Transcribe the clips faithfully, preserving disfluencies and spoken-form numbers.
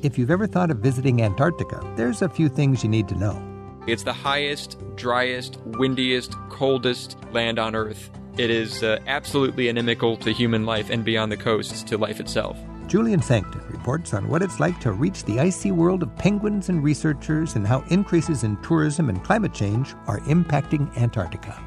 If you've ever thought of visiting Antarctica, there's a few things you need to know. It's the highest, driest, windiest, coldest land on Earth. It is uh, absolutely inimical to human life and beyond the coasts to life itself. Julian Sancton reports on what it's like to reach the icy world of penguins and researchers and how increases in tourism and climate change are impacting Antarctica.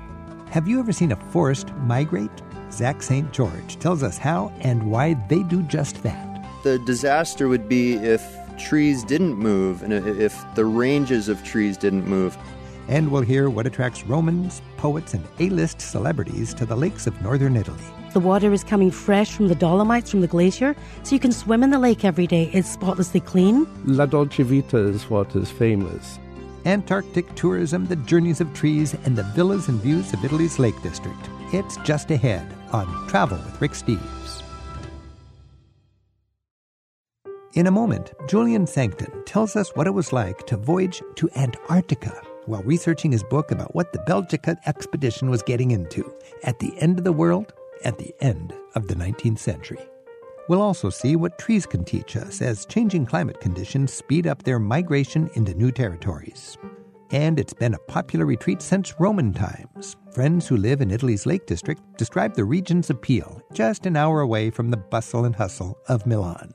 Have you ever seen a forest migrate? Zach Saint George tells us how and why they do just that. The disaster would be if trees didn't move and if the ranges of trees didn't move. And we'll hear what attracts Romans, poets, and A-list celebrities to the lakes of northern Italy. The water is coming fresh from the Dolomites, from the glacier, so you can swim in the lake every day. It's spotlessly clean. La Dolce Vita is what is famous. Antarctic tourism, the journeys of trees, and the villas and views of Italy's Lake District. It's just ahead on Travel with Rick Steves. In a moment, Julian Sancton tells us what it was like to voyage to Antarctica while researching his book about what the Belgica expedition was getting into at the end of the world, at the end of the nineteenth century. We'll also see what trees can teach us as changing climate conditions speed up their migration into new territories. And it's been a popular retreat since Roman times. Friends who live in Italy's Lake District describe the region's appeal, just an hour away from the bustle and hustle of Milan.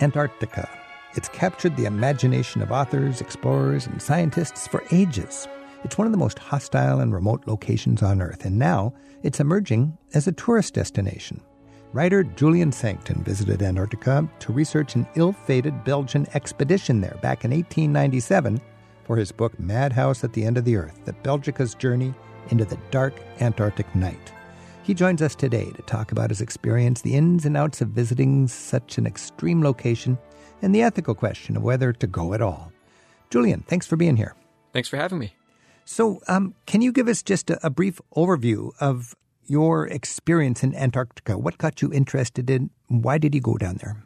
Antarctica. It's captured the imagination of authors, explorers, and scientists for ages. It's one of the most hostile and remote locations on Earth, and now it's emerging as a tourist destination. Writer Julian Sancton visited Antarctica to research an ill-fated Belgian expedition there back in eighteen ninety-seven for his book Madhouse at the End of the Earth, The Belgica's Journey into the Dark Antarctic Night. He joins us today to talk about his experience, the ins and outs of visiting such an extreme location, and the ethical question of whether to go at all. Julian, thanks for being here. Thanks for having me. So um, can you give us just a, a brief overview of your experience in Antarctica? What got you interested in? Why did you go down there?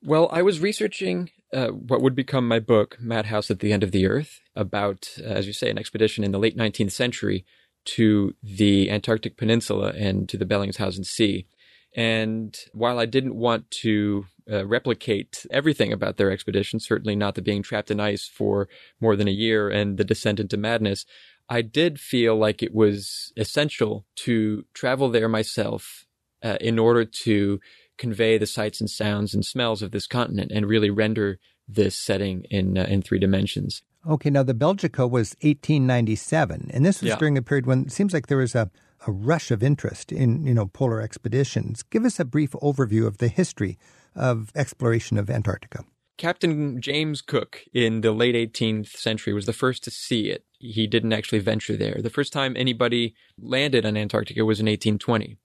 Well, I was researching uh, what would become my book, Madhouse at the End of the Earth, about, uh, as you say, an expedition in the late nineteenth century to the Antarctic Peninsula and to the Bellingshausen Sea. And while I didn't want to uh, replicate everything about their expedition, certainly not the being trapped in ice for more than a year and the descent into madness, I did feel like it was essential to travel there myself uh, in order to convey the sights and sounds and smells of this continent and really render this setting in uh, in three dimensions. Okay, now the Belgica was eighteen ninety-seven, and this was yeah. during a period when it seems like there was a, a rush of interest in, you know, polar expeditions. Give us a brief overview of the history of exploration of Antarctica. Captain James Cook in the late eighteenth century was the first to see it. He didn't actually venture there. The first time anybody landed on Antarctica was in eighteen twenty.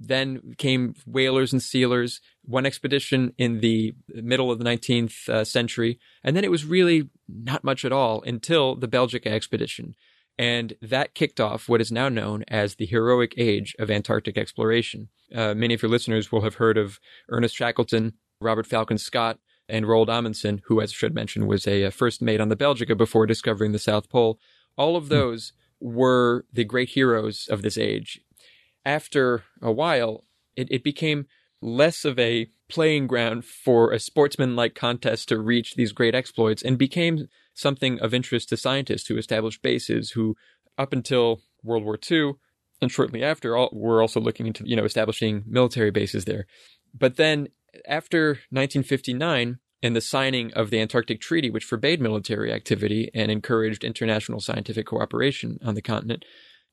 Then came whalers and sealers, one expedition in the middle of the nineteenth century, and then it was really not much at all until the Belgica expedition. And that kicked off what is now known as the heroic age of Antarctic exploration. Uh, many of your listeners will have heard of Ernest Shackleton, Robert Falcon Scott, and Roald Amundsen, who, as I should mention, was a first mate on the Belgica before discovering the South Pole. All of those were the great heroes of this age. After a while, it, it became less of a playing ground for a sportsman-like contest to reach these great exploits and became something of interest to scientists who established bases who, up until World War Two and shortly after, all, were also looking into, you know, establishing military bases there. But then after nineteen fifty-nine and the signing of the Antarctic Treaty, which forbade military activity and encouraged international scientific cooperation on the continent,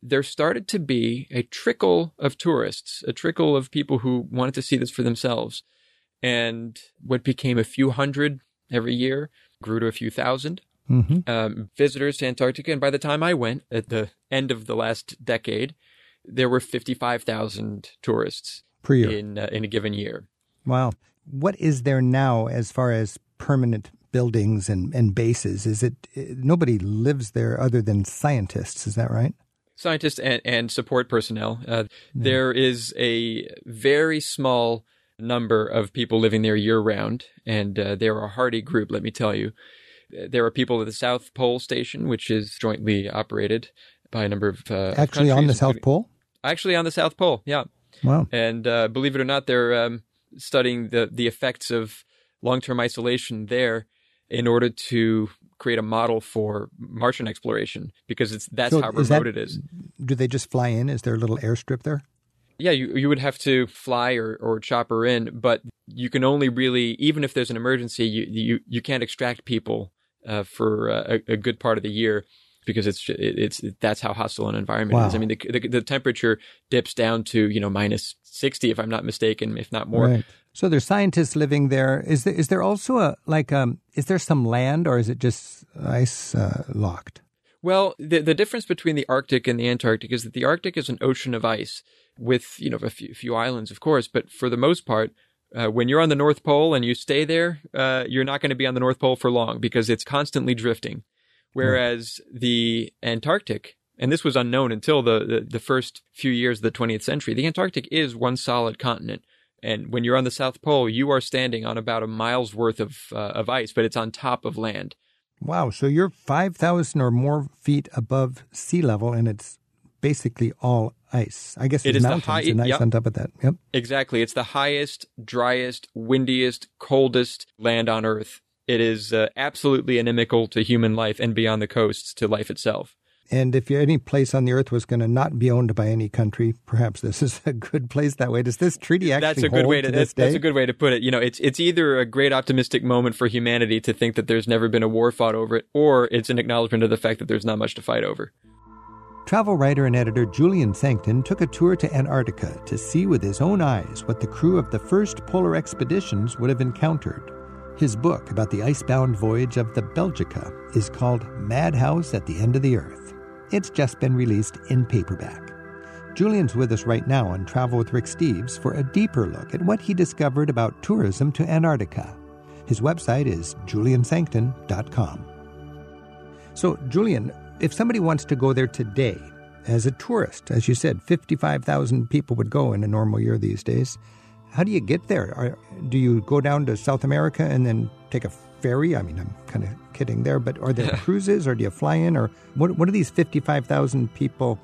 there started to be a trickle of tourists, a trickle of people who wanted to see this for themselves. And what became a few hundred every year grew to a few thousand mm-hmm. um, visitors to Antarctica. And by the time I went, at the end of the last decade, there were fifty-five thousand tourists per year in, uh, in a given year. Wow. What is there now as far as permanent buildings and, and bases? Is it nobody lives there other than scientists? Is that right? Scientists and, and support personnel. Uh, mm. There is a very small number of people living there year-round, and uh, they're a hardy group, let me tell you. There are people at the South Pole Station, which is jointly operated by a number of uh, Actually on the South Pole? Actually on the South Pole, yeah. Wow. And uh, believe it or not, they're um, studying the, the effects of long-term isolation there in order to create a model for Martian exploration, because it's that's so how remote that, it is. Do they just fly in? Is there a little airstrip there? Yeah, you, you would have to fly or, or chopper in, but you can only really, even if there's an emergency, you you, you can't extract people uh, for uh, a, a good part of the year, because it's it's that's how hostile an environment wow. is. I mean, the, the the temperature dips down to, you know, minus sixty, if I'm not mistaken, if not more. Right. So there's scientists living there. Is there, is there also a, like, um, is there some land, or is it just ice uh, locked? Well, the, the difference between the Arctic and the Antarctic is that the Arctic is an ocean of ice with, you know, a few, few islands, of course. But for the most part, uh, when you're on the North Pole and you stay there, uh, you're not going to be on the North Pole for long, because it's constantly drifting. Whereas mm. the Antarctic, and this was unknown until the, the, the first few years of the twentieth century, the Antarctic is one solid continent. And when you're on the South Pole, you are standing on about a mile's worth of uh, of ice, but it's on top of land. Wow. So you're five thousand or more feet above sea level, and it's basically all ice. I guess it's it is mountains the high, and ice yep. on top of that. Yep. Exactly. It's the highest, driest, windiest, coldest land on Earth. It is uh, absolutely inimical to human life, and beyond the coasts to life itself. And if any place on the Earth was going to not be owned by any country, perhaps this is a good place that way. Does this treaty actually that's a good hold way to, to that's, this day? That's a good way to put it. You know, it's it's either a great optimistic moment for humanity to think that there's never been a war fought over it, or it's an acknowledgement of the fact that there's not much to fight over. Travel writer and editor Julian Sancton took a tour to Antarctica to see with his own eyes what the crew of the first polar expeditions would have encountered. His book about the icebound voyage of the Belgica is called Madhouse at the End of the Earth. It's just been released in paperback. Julian's with us right now on Travel with Rick Steves for a deeper look at what he discovered about tourism to Antarctica. His website is julian sancton dot com. So, Julian, if somebody wants to go there today as a tourist, as you said, fifty-five thousand people would go in a normal year these days, how do you get there? Are, do you go down to South America and then take a ferry? I mean, I'm kind of kidding there, but are there cruises, or do you fly in, or what, what do these fifty-five thousand people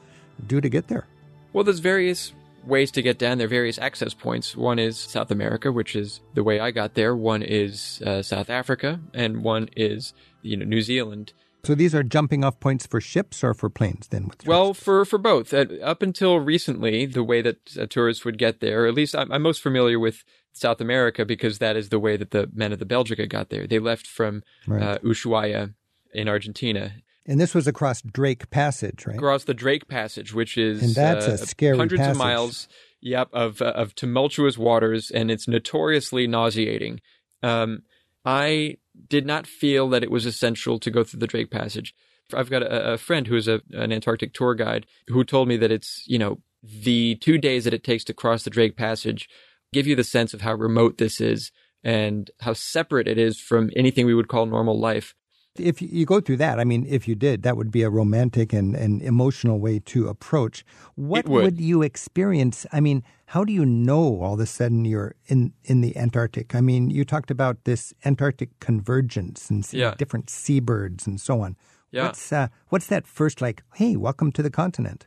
do to get there? Well, there's various ways to get down. There are various access points. One is South America, which is the way I got there. One is uh, South Africa, and one is, you know, New Zealand. So these are jumping off points for ships or for planes then? With well, for, for both. Uh, up until recently, the way that uh, tourists would get there, or at least I'm, I'm most familiar with South America because that is the way that the men of the Belgica got there. They left from right. uh, Ushuaia in Argentina. And this was across Drake Passage, right? Across the Drake Passage, which is and that's uh, a scary hundreds passage. of miles yep, of, uh, of tumultuous waters, and it's notoriously nauseating. Um, I... did not feel that it was essential to go through the Drake Passage. I've got a, a friend who is a, an Antarctic tour guide who told me that it's, you know, the two days that it takes to cross the Drake Passage give you the sense of how remote this is and how separate it is from anything we would call normal life. If you go through that, I mean, if you did, that would be a romantic and, and emotional way to approach. What would. would you experience? I mean, how do you know all of a sudden you're in, in the Antarctic? I mean, you talked about this Antarctic convergence and yeah. different seabirds and so on. Yeah. What's, uh, what's that first, like, hey, welcome to the continent?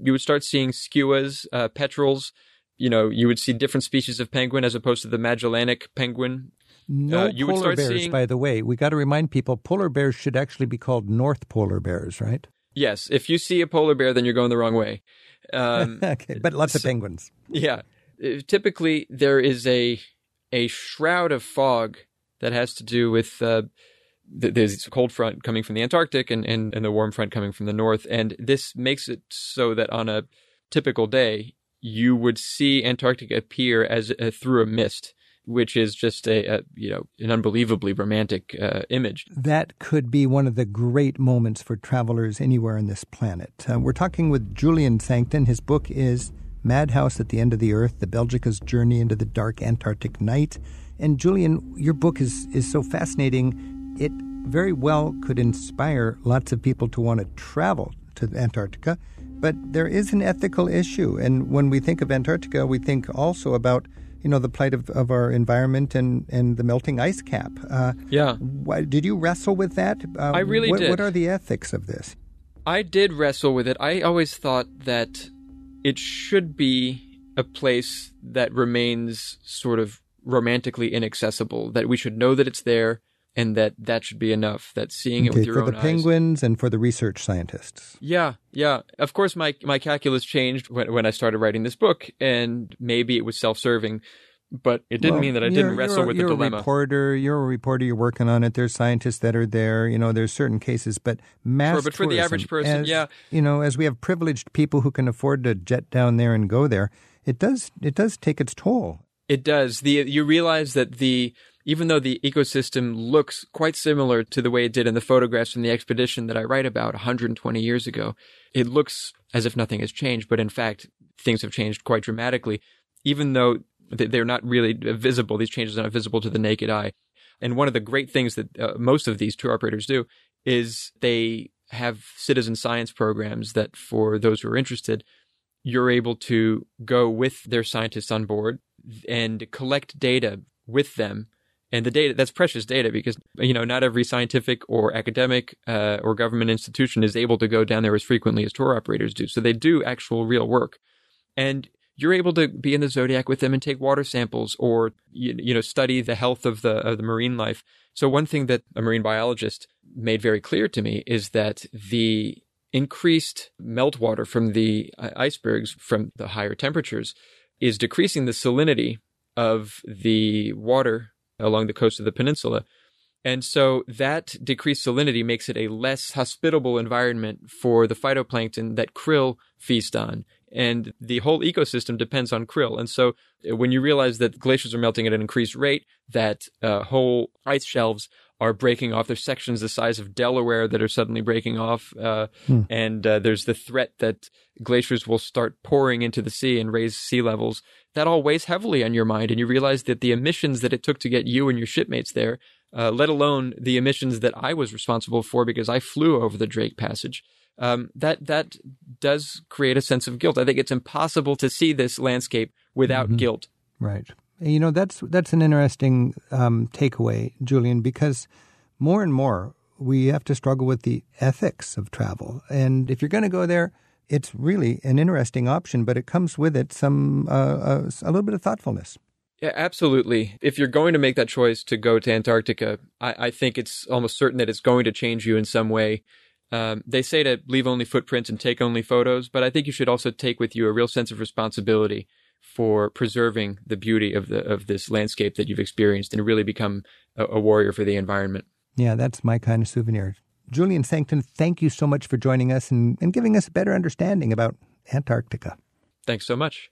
You would start seeing skuas, uh, petrels. You know, you would see different species of penguin as opposed to the Magellanic penguin. No uh, you polar would start bears, seeing... by the way. We got to remind people, polar bears should actually be called North Polar Bears, right? Yes. If you see a polar bear, then you're going the wrong way. Um, okay. But lots so, of penguins. Yeah. Typically, there is a a shroud of fog that has to do with uh, th- there's a cold front coming from the Antarctic and, and, and the warm front coming from the north. And this makes it so that on a typical day, you would see Antarctica appear as uh, through a mist, which is just a, a, you know, an unbelievably romantic uh, image. That could be one of the great moments for travelers anywhere on this planet. Uh, we're talking with Julian Sancton. His book is Madhouse at the End of the Earth, The Belgica's Journey into the Dark Antarctic Night. And Julian, your book is, is so fascinating. It very well could inspire lots of people to want to travel to Antarctica. But there is an ethical issue. And when we think of Antarctica, we think also about you know, the plight of, of our environment and, and the melting ice cap. Uh, yeah. Why, did you wrestle with that? Uh, I really what, did. What are the ethics of this? I did wrestle with it. I always thought that it should be a place that remains sort of romantically inaccessible, that we should know that it's there and that that should be enough, that seeing okay, it with your own eyes. For the penguins and for the research scientists. Yeah, yeah. Of course, my, my calculus changed when, when I started writing this book, and maybe it was self-serving, but it didn't well, mean that I didn't wrestle with the dilemma. You're a reporter, you're a reporter, you're working on it. There's scientists that are there, you know, there's certain cases, but mass sure, but for tourism, the average person, as, yeah. You know, as we have privileged people who can afford to jet down there and go there, it does it does take its toll. It does. The you realize that the even though the ecosystem looks quite similar to the way it did in the photographs from the expedition that I write about one hundred twenty years ago, it looks as if nothing has changed, but in fact, things have changed quite dramatically, even though they're not really visible. These changes are not visible to the naked eye. And one of the great things that uh, most of these tour operators do is they have citizen science programs that, for those who are interested, you're able to go with their scientists on board and collect data with them. And the data, that's precious data, because, you know, not every scientific or academic uh, or government institution is able to go down there as frequently as tour operators do. So they do actual real work. And you're able to be in the Zodiac with them and take water samples or, you, you know, study the health of the of the marine life. So one thing that a marine biologist made very clear to me is that the increased meltwater from the icebergs, from the higher temperatures, is decreasing the salinity of the water along the coast of the peninsula. And so that decreased salinity makes it a less hospitable environment for the phytoplankton that krill feast on. And the whole ecosystem depends on krill. And so when you realize that glaciers are melting at an increased rate, that uh, whole ice shelves are breaking off, there's sections the size of Delaware that are suddenly breaking off, uh, hmm. and uh, there's the threat that glaciers will start pouring into the sea and raise sea levels. That all weighs heavily on your mind, and you realize that the emissions that it took to get you and your shipmates there, uh, let alone the emissions that I was responsible for because I flew over the Drake Passage, Um, that that does create a sense of guilt. I think it's impossible to see this landscape without mm-hmm. guilt. Right. You know, that's that's an interesting um, takeaway, Julian, because more and more we have to struggle with the ethics of travel. And if you're going to go there, it's really an interesting option, but it comes with it some uh, uh, a little bit of thoughtfulness. Yeah, absolutely. If you're going to make that choice to go to Antarctica, I, I think it's almost certain that it's going to change you in some way. Um, they say to leave only footprints and take only photos, but I think you should also take with you a real sense of responsibility for preserving the beauty of the of this landscape that you've experienced and really become a, a warrior for the environment. Yeah, that's my kind of souvenir. Julian Sancton, thank you so much for joining us and, and giving us a better understanding about Antarctica. Thanks so much.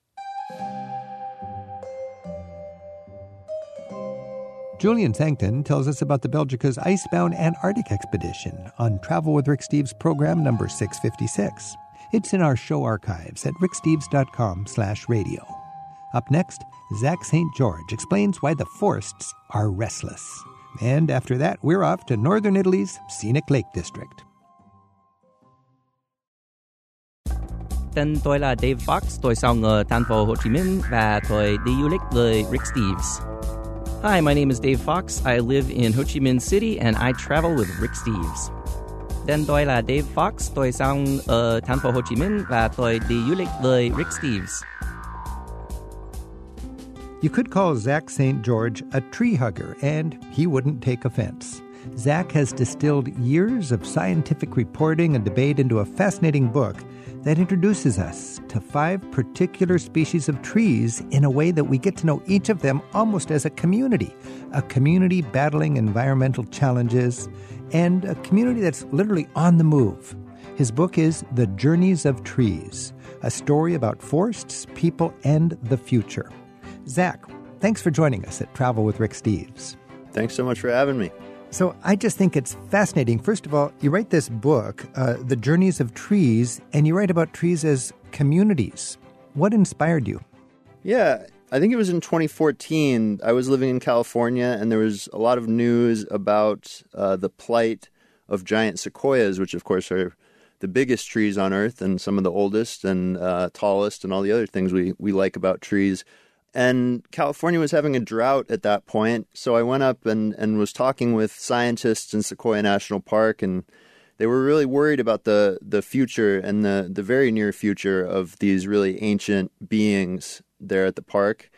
Julian Sancton tells us about the Belgica's Icebound Antarctic Expedition on Travel with Rick Steves program number six fifty-six. It's in our show archives at ricksteves.com slash radio. Up next, Zach Saint George explains why the forests are restless. And after that, we're off to northern Italy's scenic lake district. Tên tôi là Dave Fox, tôi sống ở thành phố Hồ Chí Minh và tôi đi du lịch với Rick Steves. Hi, my name is Dave Fox. I live in Ho Chi Minh City, and I travel with Rick Steves. Tên tôi là Dave Fox. Tôi sống ở thành phố Hồ Chí Minh và tôi đi du lịch với Rick Steves. You could call Zach Saint George a tree hugger, and he wouldn't take offense. Zach has distilled years of scientific reporting and debate into a fascinating book that introduces us to five particular species of trees in a way that we get to know each of them almost as a community, a community battling environmental challenges, and a community that's literally on the move. His book is The Journeys of Trees, a story about forests, people, and the future. Zach, thanks for joining us at Travel with Rick Steves. Thanks so much for having me. So I just think it's fascinating. First of all, you write this book, uh, The Journeys of Trees, and you write about trees as communities. What inspired you? Yeah, I think it was in twenty fourteen. I was living in California, and there was a lot of news about uh, the plight of giant sequoias, which, of course, are the biggest trees on Earth and some of the oldest and uh, tallest and all the other things we, we like about trees. And California was having a drought at that point, so I went up and, and was talking with scientists in Sequoia National Park, and they were really worried about the, the future and the, the very near future of these really ancient beings there at the park.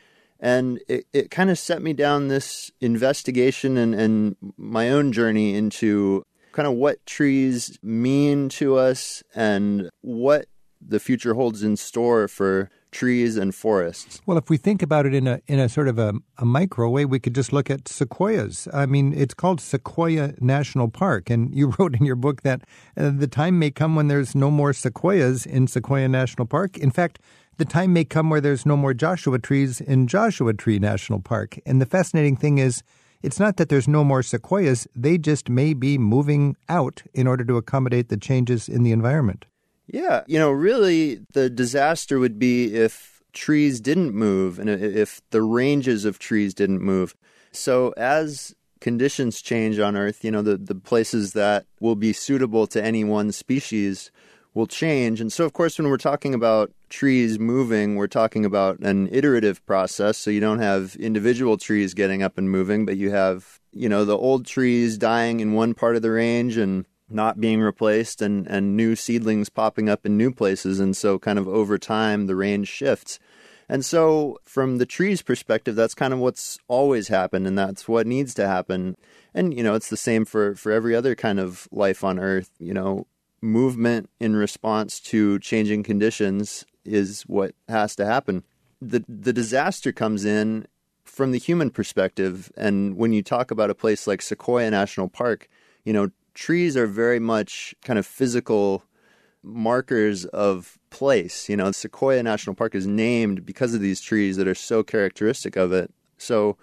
And it, it kind of set me down this investigation and, and my own journey into kind of what trees mean to us and what the future holds in store for trees and forests. Well, if we think about it in a in a sort of a, a micro way, we could just look at sequoias. I mean, it's called Sequoia National Park, and you wrote in your book that uh, the time may come when there's no more sequoias in Sequoia National Park. In fact, the time may come where there's no more Joshua trees in Joshua Tree National Park. And the fascinating thing is, it's not that there's no more sequoias. They just may be moving out in order to accommodate the changes in the environment. Yeah. You know, really, the disaster would be if trees didn't move and if the ranges of trees didn't move. So as conditions change on Earth, you know, the, the places that will be suitable to any one species will change. And so, of course, when we're talking about trees moving, we're talking about an iterative process. So you don't have individual trees getting up and moving, but you have, you know, the old trees dying in one part of the range and not being replaced and, and new seedlings popping up in new places. And so kind of over time, the range shifts. And so from the tree's perspective, that's kind of what's always happened, and that's what needs to happen. And, you know, it's the same for, for every other kind of life on Earth. You know, movement in response to changing conditions is what has to happen. The the disaster comes in from the human perspective. And when you talk about a place like Sequoia National Park, you know, trees are very much kind of physical markers of place. You know, Sequoia National Park is named because of these trees that are so characteristic of it. So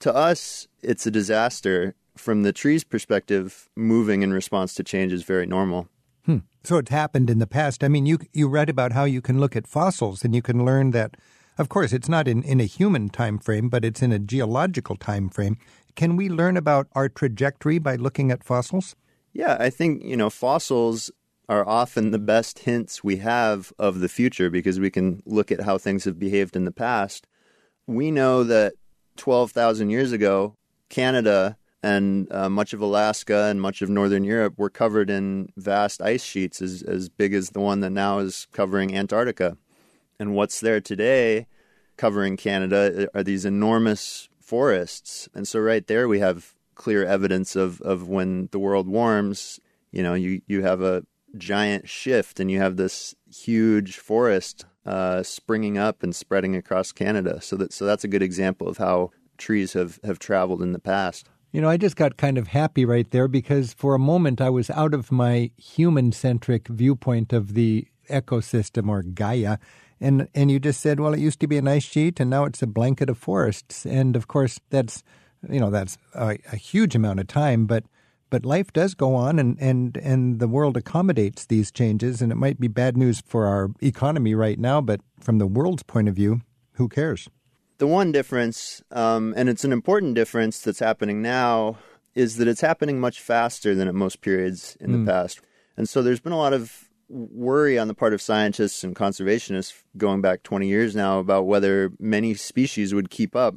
to us, it's a disaster. From the tree's perspective, moving in response to change is very normal. Hmm. So it's happened in the past. I mean, you you read about how you can look at fossils and you can learn that, of course, it's not in, in a human time frame, but it's in a geological time frame. Can we learn about our trajectory by looking at fossils? Yeah, I think, you know, fossils are often the best hints we have of the future because we can look at how things have behaved in the past. We know that twelve thousand years ago, Canada and uh, much of Alaska and much of northern Europe were covered in vast ice sheets as, as big as the one that now is covering Antarctica. And what's there today covering Canada are these enormous forests. And so right there we have clear evidence of, of when the world warms, you know, you, you have a giant shift and you have this huge forest uh, springing up and spreading across Canada. So that so that's a good example of how trees have, have traveled in the past. You know, I just got kind of happy right there because for a moment I was out of my human-centric viewpoint of the ecosystem or Gaia. And and you just said, well, it used to be an ice sheet and now it's a blanket of forests. And of course, that's, you know, that's a, a huge amount of time. But but life does go on and, and, and the world accommodates these changes. And it might be bad news for our economy right now, but from the world's point of view, who cares? The one difference, um, and it's an important difference that's happening now, is that it's happening much faster than at most periods in mm. the past. And so there's been a lot of worry on the part of scientists and conservationists going back twenty years now about whether many species would keep up.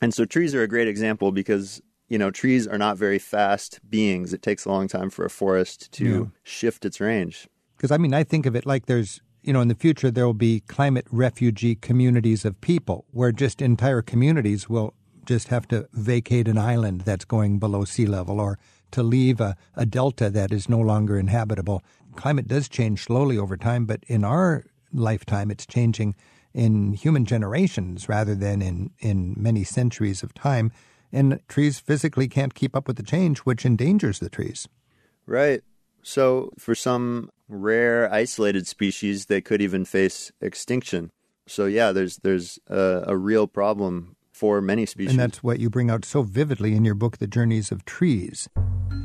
And so trees are a great example because, you know, trees are not very fast beings. It takes a long time for a forest to yeah. shift its range. Because, I mean, I think of it like there's you know, in the future, there will be climate refugee communities of people where just entire communities will just have to vacate an island that's going below sea level or to leave a, a delta that is no longer inhabitable. Climate does change slowly over time, but in our lifetime, it's changing in human generations rather than in, in many centuries of time. And trees physically can't keep up with the change, which endangers the trees. Right. So for some rare isolated species, they could even face extinction. So yeah, there's there's a, a real problem for many species. And that's what you bring out so vividly in your book, The Journeys of Trees.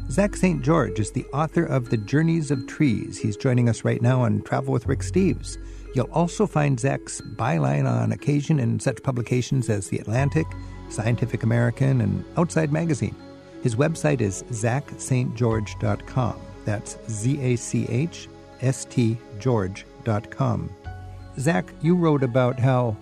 Zach Saint George is the author of The Journeys of Trees. He's joining us right now on Travel with Rick Steves. You'll also find Zach's byline on occasion in such publications as The Atlantic, Scientific American, and Outside Magazine. His website is zack st george dot com. That's Z A C H S T George dot com. Zach, you wrote about how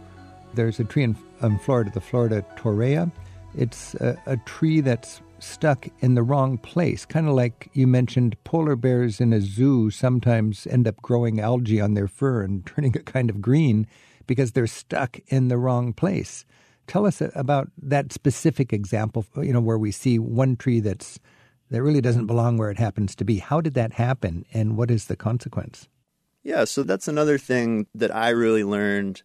there's a tree in, in Florida, the Florida Torreya. It's a, a tree that's stuck in the wrong place, kind of like you mentioned polar bears in a zoo sometimes end up growing algae on their fur and turning it kind of green because they're stuck in the wrong place. Tell us about that specific example, you know, where we see one tree that's that really doesn't belong where it happens to be. How did that happen, and what is the consequence? Yeah, so that's another thing that I really learned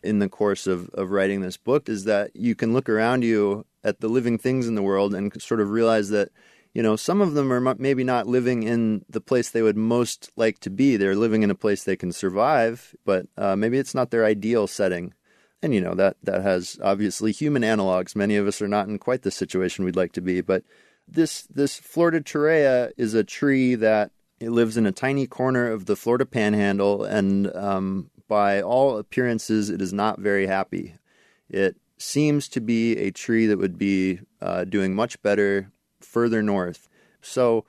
in the course of, of writing this book, is that you can look around you at the living things in the world and sort of realize that, you know, some of them are maybe not living in the place they would most like to be. They're living in a place they can survive, but uh, maybe it's not their ideal setting. And, you know, that, that has obviously human analogs. Many of us are not in quite the situation we'd like to be. But this this Florida Torreya is a tree that it lives in a tiny corner of the Florida Panhandle. And um, by all appearances, it is not very happy. It seems to be a tree that would be uh, doing much better further north. So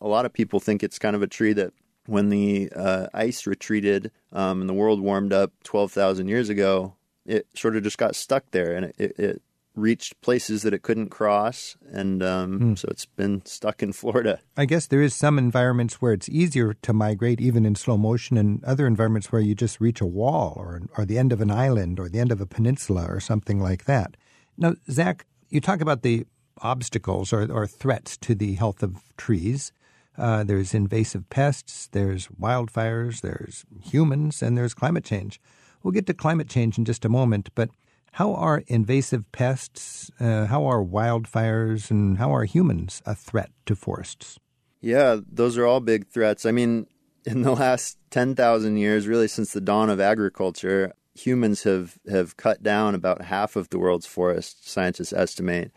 a lot of people think it's kind of a tree that when the uh, ice retreated um, and the world warmed up twelve thousand years ago, it sort of just got stuck there, and it, it, it reached places that it couldn't cross, and um, hmm. so it's been stuck in Florida. I guess there is some environments where it's easier to migrate, even in slow motion, and other environments where you just reach a wall or, or the end of an island or the end of a peninsula or something like that. Now, Zach, you talk about the obstacles or, or threats to the health of trees. Uh, there's invasive pests, there's wildfires, there's humans, and there's climate change. We'll get to climate change in just a moment, but how are invasive pests, uh, how are wildfires, and how are humans a threat to forests? Yeah, those are all big threats. I mean, in the last ten thousand years, really since the dawn of agriculture, humans have, have cut down about half of the world's forests, scientists estimate.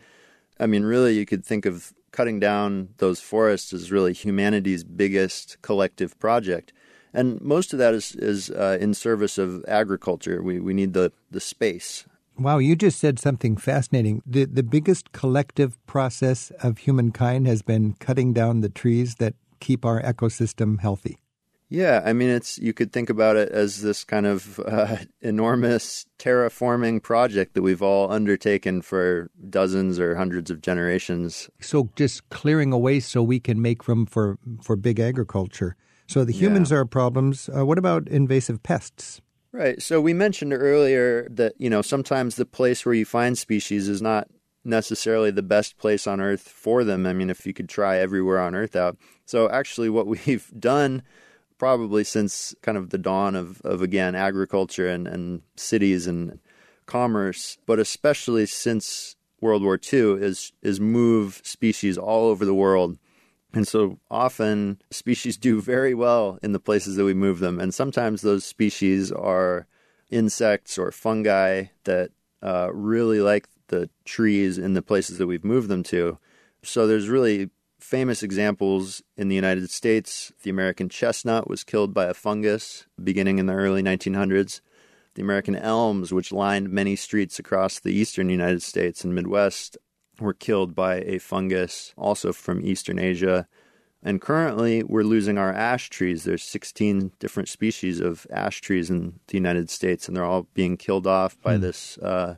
I mean, really, you could think of cutting down those forests as really humanity's biggest collective project. And most of that is, is uh, in service of agriculture. We we need the, the space. Wow, you just said something fascinating. The the biggest collective process of humankind has been cutting down the trees that keep our ecosystem healthy. Yeah, I mean, it's you could think about it as this kind of uh, enormous terraforming project that we've all undertaken for dozens or hundreds of generations. So just clearing away so we can make room for, for big agriculture. So the humans yeah. are problems. Uh, what about invasive pests? Right. So we mentioned earlier that, you know, sometimes the place where you find species is not necessarily the best place on Earth for them. I mean, if you could try everywhere on Earth out. So actually what we've done probably since kind of the dawn of, of again, agriculture and, and cities and commerce, but especially since World War Two, is is move species all over the world. And so often species do very well in the places that we move them. And sometimes those species are insects or fungi that uh, really like the trees in the places that we've moved them to. So there's really famous examples in the United States. The American chestnut was killed by a fungus beginning in the early nineteen hundreds. The American elms, which lined many streets across the eastern United States and Midwest, were killed by a fungus, also from Eastern Asia. And currently, we're losing our ash trees. There's sixteen different species of ash trees in the United States, and they're all being killed off by mm. this uh,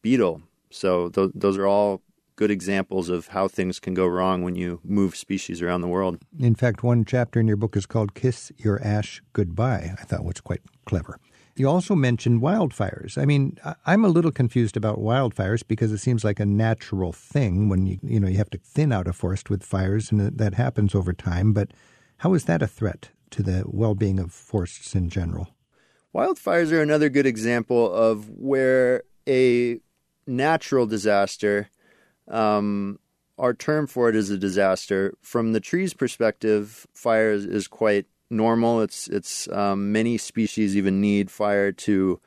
beetle. So th- those are all good examples of how things can go wrong when you move species around the world. In fact, one chapter in your book is called Kiss Your Ash Goodbye. I thought was quite clever. You also mentioned wildfires. I mean, I'm a little confused about wildfires because it seems like a natural thing when you, you know, you have to thin out a forest with fires, and that happens over time. But how is that a threat to the well-being of forests in general? Wildfires are another good example of where a natural disaster, um, our term for it is a disaster. From the tree's perspective, fire is, is quite normal. It's it's um, many species even need fire to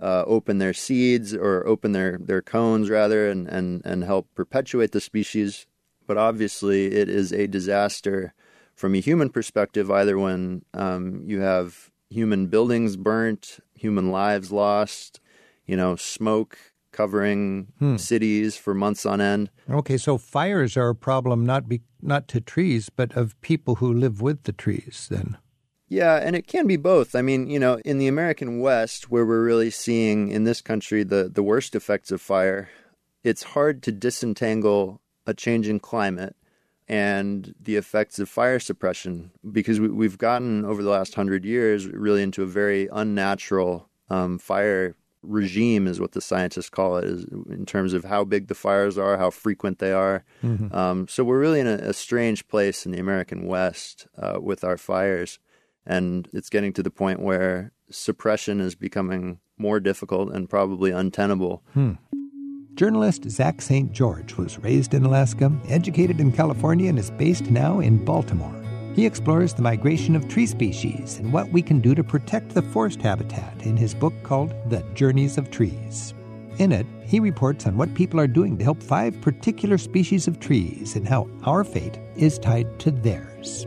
uh, open their seeds or open their, their cones rather and, and, and help perpetuate the species. But obviously it is a disaster from a human perspective, either when um, you have human buildings burnt, human lives lost, you know, smoke covering hmm. cities for months on end. Okay, so fires are a problem not be, not to trees, but of people who live with the trees then. Yeah, and it can be both. I mean, you know, in the American West, where we're really seeing in this country the, the worst effects of fire, it's hard to disentangle a change in climate and the effects of fire suppression, because we, we've gotten over the last hundred years really into a very unnatural um, fire regime is what the scientists call it, is in terms of how big the fires are, how frequent they are. Mm-hmm. Um, so we're really in a, a strange place in the American West uh, with our fires. And it's getting to the point where suppression is becoming more difficult and probably untenable. Hmm. Journalist Zach Saint George was raised in Alaska, educated in California, and is based now in Baltimore. He explores the migration of tree species and what we can do to protect the forest habitat in his book called The Journeys of Trees. In it, he reports on what people are doing to help five particular species of trees and how our fate is tied to theirs.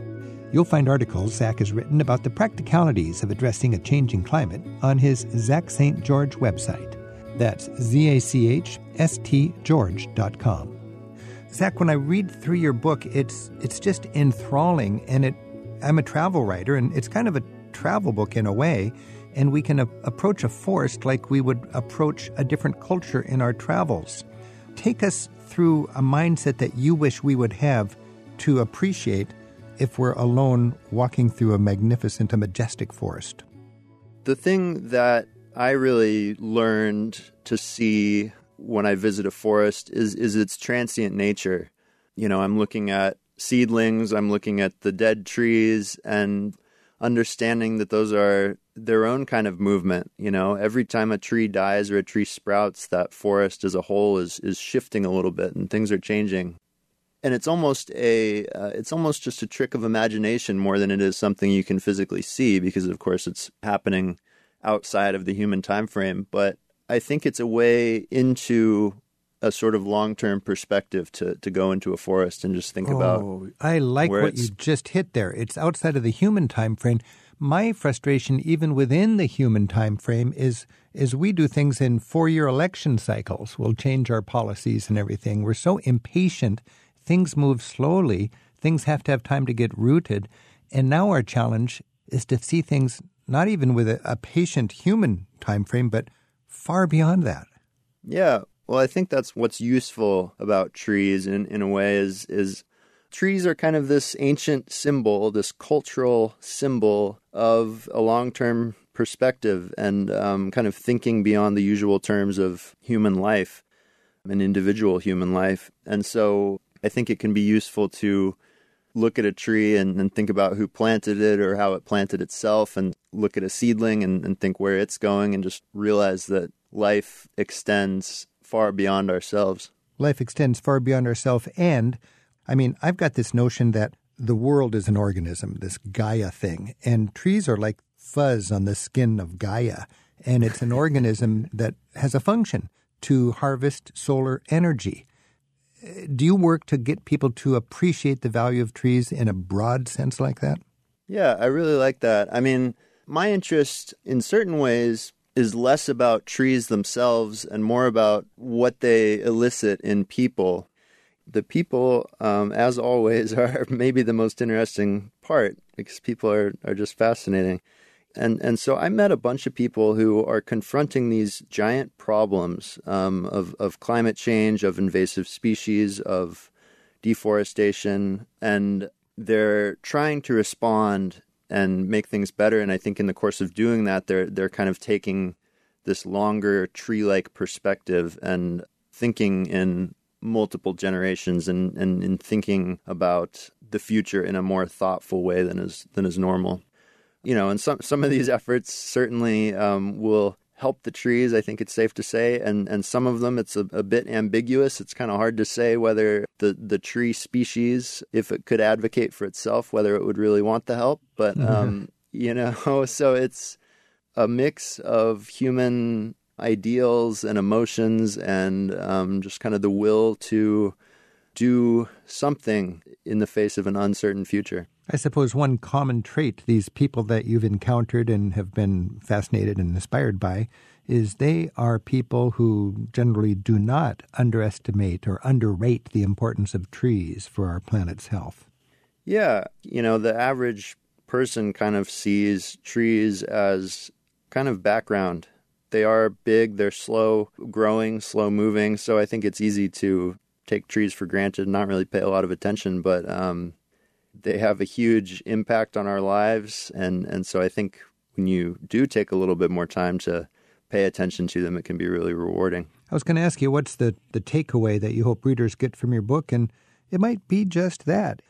You'll find articles Zach has written about the practicalities of addressing a changing climate on his Zach Saint George website. That's Z A C H S T George dot com. Zach, when I read through your book, it's it's just enthralling, and it. I'm a travel writer, and it's kind of a travel book in a way, and we can a- approach a forest like we would approach a different culture in our travels. Take us through a mindset that you wish we would have to appreciate if we're alone walking through a magnificent, a majestic forest. The thing that I really learned to see when I visit a forest is is its transient nature. You know, I'm looking at seedlings, I'm looking at the dead trees, and understanding that those are their own kind of movement. You know, every time a tree dies or a tree sprouts, that forest as a whole is is shifting a little bit, and things are changing. And it's almost a uh, it's almost just a trick of imagination more than it is something you can physically see, because of course it's happening outside of the human time frame. But I think it's a way into a sort of long-term perspective to, to go into a forest and just think oh, about. I like what it's... you just hit there. It's outside of the human time frame. My frustration, even within the human time frame, is is we do things in four-year election cycles. We'll change our policies and everything. We're so impatient. Things move slowly. Things have to have time to get rooted. And now our challenge is to see things not even with a, a patient human time frame, but far beyond that. Yeah. Well, I think that's what's useful about trees in, in a way is, is trees are kind of this ancient symbol, this cultural symbol of a long-term perspective and um, kind of thinking beyond the usual terms of human life, an individual human life. And so I think it can be useful to look at a tree and, and think about who planted it or how it planted itself, and look at a seedling and, and think where it's going, and just realize that life extends far beyond ourselves. Life extends far beyond ourselves. And, I mean, I've got this notion that the world is an organism, this Gaia thing, and trees are like fuzz on the skin of Gaia. And it's an organism that has a function to harvest solar energy. Do you work to get people to appreciate the value of trees in a broad sense like that? Yeah, I really like that. I mean, my interest in certain ways is less about trees themselves and more about what they elicit in people. The people, um, as always, are maybe the most interesting part, because people are, are just fascinating. And and so I met a bunch of people who are confronting these giant problems um, of, of climate change, of invasive species, of deforestation, and they're trying to respond and make things better. And I think in the course of doing that, they're they're kind of taking this longer tree-like perspective and thinking in multiple generations and, and, and thinking about the future in a more thoughtful way than is than is normal. You know, and some some of these efforts certainly um, will help the trees, I think it's safe to say, and and some of them it's a, a bit ambiguous. It's kind of hard to say whether the, the tree species, if it could advocate for itself, whether it would really want the help. But, um, mm-hmm. you know, so it's a mix of human ideals and emotions and um, just kind of the will to do something in the face of an uncertain future. I suppose one common trait these people that you've encountered and have been fascinated and inspired by is they are people who generally do not underestimate or underrate the importance of trees for our planet's health. Yeah. You know, the average person kind of sees trees as kind of background. They are big, they're slow growing, slow moving. So I think it's easy to take trees for granted, not really pay a lot of attention, but um they have a huge impact on our lives. And, and so I think when you do take a little bit more time to pay attention to them, it can be really rewarding. I was going to ask you, what's the, the takeaway that you hope readers get from your book? And it might be just that.